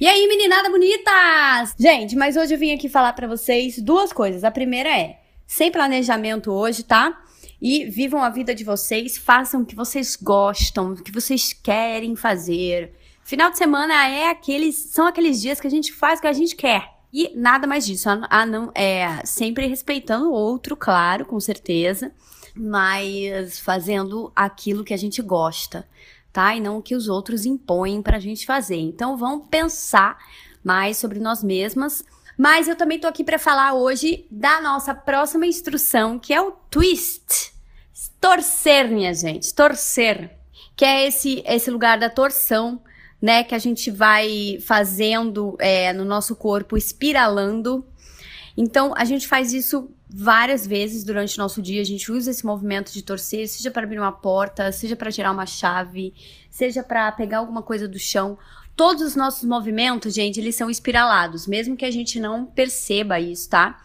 E aí, meninada bonitas! Gente, mas hoje eu vim aqui falar pra vocês duas coisas. A primeira é, sem planejamento hoje, tá? E vivam a vida de vocês, façam o que vocês gostam, o que vocês querem fazer. Final de semana são aqueles dias que a gente faz o que a gente quer. E nada mais disso, sempre respeitando o outro, claro, com certeza, mas fazendo aquilo que a gente gosta, tá? E não o que os outros impõem pra gente fazer. Então vamos pensar mais sobre nós mesmas. Mas eu também tô aqui pra falar hoje da nossa próxima instrução, que é o twist. Torcer, minha gente, torcer. Que é esse lugar da torção, né, que a gente vai fazendo no nosso corpo, espiralando. Então, a gente faz isso várias vezes durante o nosso dia. A gente usa esse movimento de torcer, seja para abrir uma porta, seja para girar uma chave, seja para pegar alguma coisa do chão. Todos os nossos movimentos, gente, eles são espiralados, mesmo que a gente não perceba isso, tá?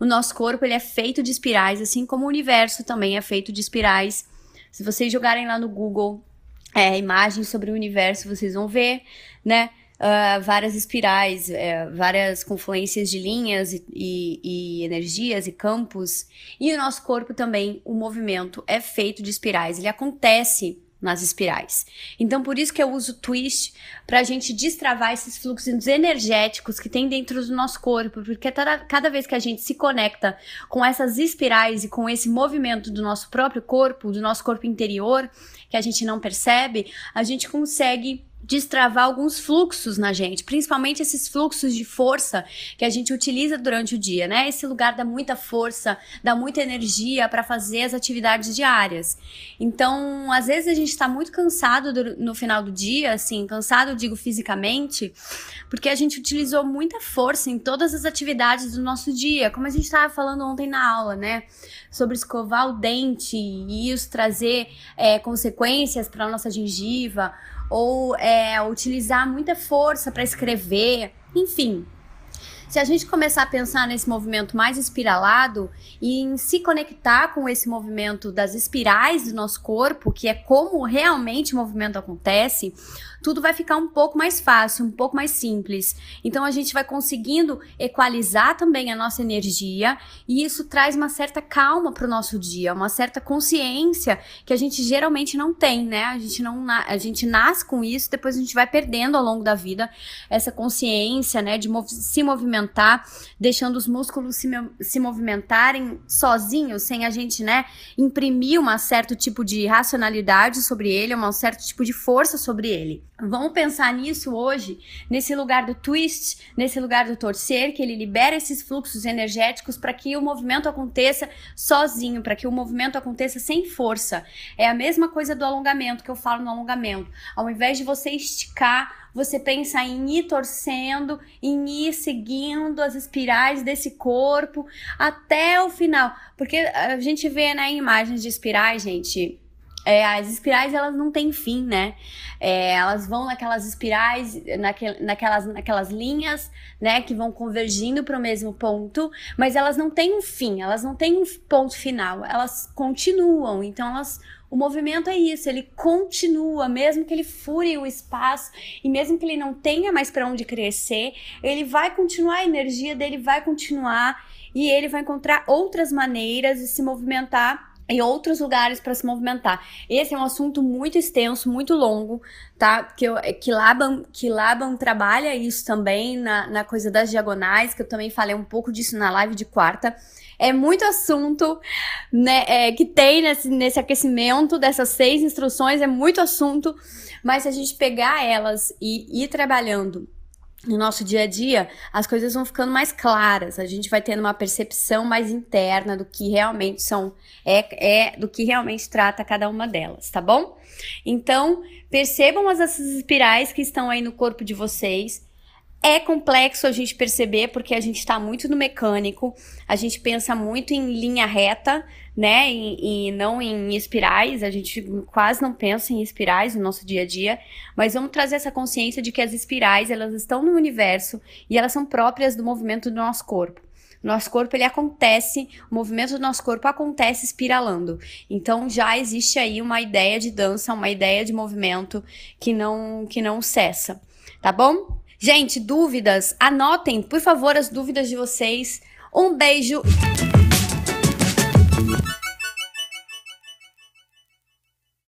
O nosso corpo, ele é feito de espirais, assim como o universo também é feito de espirais. Se vocês jogarem lá no Google imagens sobre o universo, vocês vão ver, né, várias espirais, várias confluências de linhas e energias e campos. E o nosso corpo também, o movimento é feito de espirais, ele acontece nas espirais. Então, por isso que eu uso o twist, pra gente destravar esses fluxos energéticos que tem dentro do nosso corpo, porque cada vez que a gente se conecta com essas espirais e com esse movimento do nosso próprio corpo, do nosso corpo interior, que a gente não percebe, a gente consegue destravar alguns fluxos na gente, principalmente esses fluxos de força que a gente utiliza durante o dia, né? Esse lugar dá muita força, dá muita energia para fazer as atividades diárias. Então, às vezes a gente tá muito cansado no final do dia, assim, cansado, eu digo fisicamente, porque a gente utilizou muita força em todas as atividades do nosso dia, como a gente tava falando ontem na aula, né? Sobre escovar o dente e isso trazer consequências para nossa gengiva, ou utilizar muita força para escrever, enfim. Se a gente começar a pensar nesse movimento mais espiralado e em se conectar com esse movimento das espirais do nosso corpo, que é como realmente o movimento acontece, tudo vai ficar um pouco mais fácil, um pouco mais simples. Então a gente vai conseguindo equalizar também a nossa energia e isso traz uma certa calma para o nosso dia, uma certa consciência que a gente geralmente não tem, né? A gente nasce com isso, depois a gente vai perdendo ao longo da vida essa consciência, né, de se movimentar, deixando os músculos se movimentarem sozinhos, sem a gente, né, imprimir um certo tipo de racionalidade sobre ele, um certo tipo de força sobre ele. Vamos pensar nisso hoje, nesse lugar do twist, nesse lugar do torcer, que ele libera esses fluxos energéticos para que o movimento aconteça sozinho, para que o movimento aconteça sem força. É a mesma coisa do alongamento, que eu falo no alongamento. Ao invés de você esticar, você pensa em ir torcendo, em ir seguindo as espirais desse corpo até o final. Porque a gente vê, né, imagens de espirais, gente. As espirais, elas não têm fim, né? Elas vão naquelas espirais, naquelas linhas, né? Que vão convergindo para o mesmo ponto, mas elas não têm um fim, elas não têm um ponto final, elas continuam. Então, o movimento é isso, ele continua, mesmo que ele fure o espaço e mesmo que ele não tenha mais para onde crescer, ele vai continuar, a energia dele vai continuar e ele vai encontrar outras maneiras de se movimentar em outros lugares para se movimentar. Esse é um assunto muito extenso, muito longo, tá? Que Laban trabalha isso também na coisa das diagonais, que eu também falei um pouco disso na live de quarta. É muito assunto, né, que tem nesse aquecimento dessas 6 instruções, é muito assunto, mas se a gente pegar elas e ir trabalhando no nosso dia a dia, as coisas vão ficando mais claras, a gente vai tendo uma percepção mais interna do que realmente do que realmente trata cada uma delas, tá bom? Então, percebam essas espirais que estão aí no corpo de vocês. É complexo a gente perceber, porque a gente está muito no mecânico, a gente pensa muito em linha reta, né, e não em espirais, a gente quase não pensa em espirais no nosso dia a dia, mas vamos trazer essa consciência de que as espirais, elas estão no universo e elas são próprias do movimento do nosso corpo. Nosso corpo, ele acontece, o movimento do nosso corpo acontece espiralando. Então, já existe aí uma ideia de dança, uma ideia de movimento que não cessa, tá bom? Gente, dúvidas? Anotem, por favor, as dúvidas de vocês. Um beijo!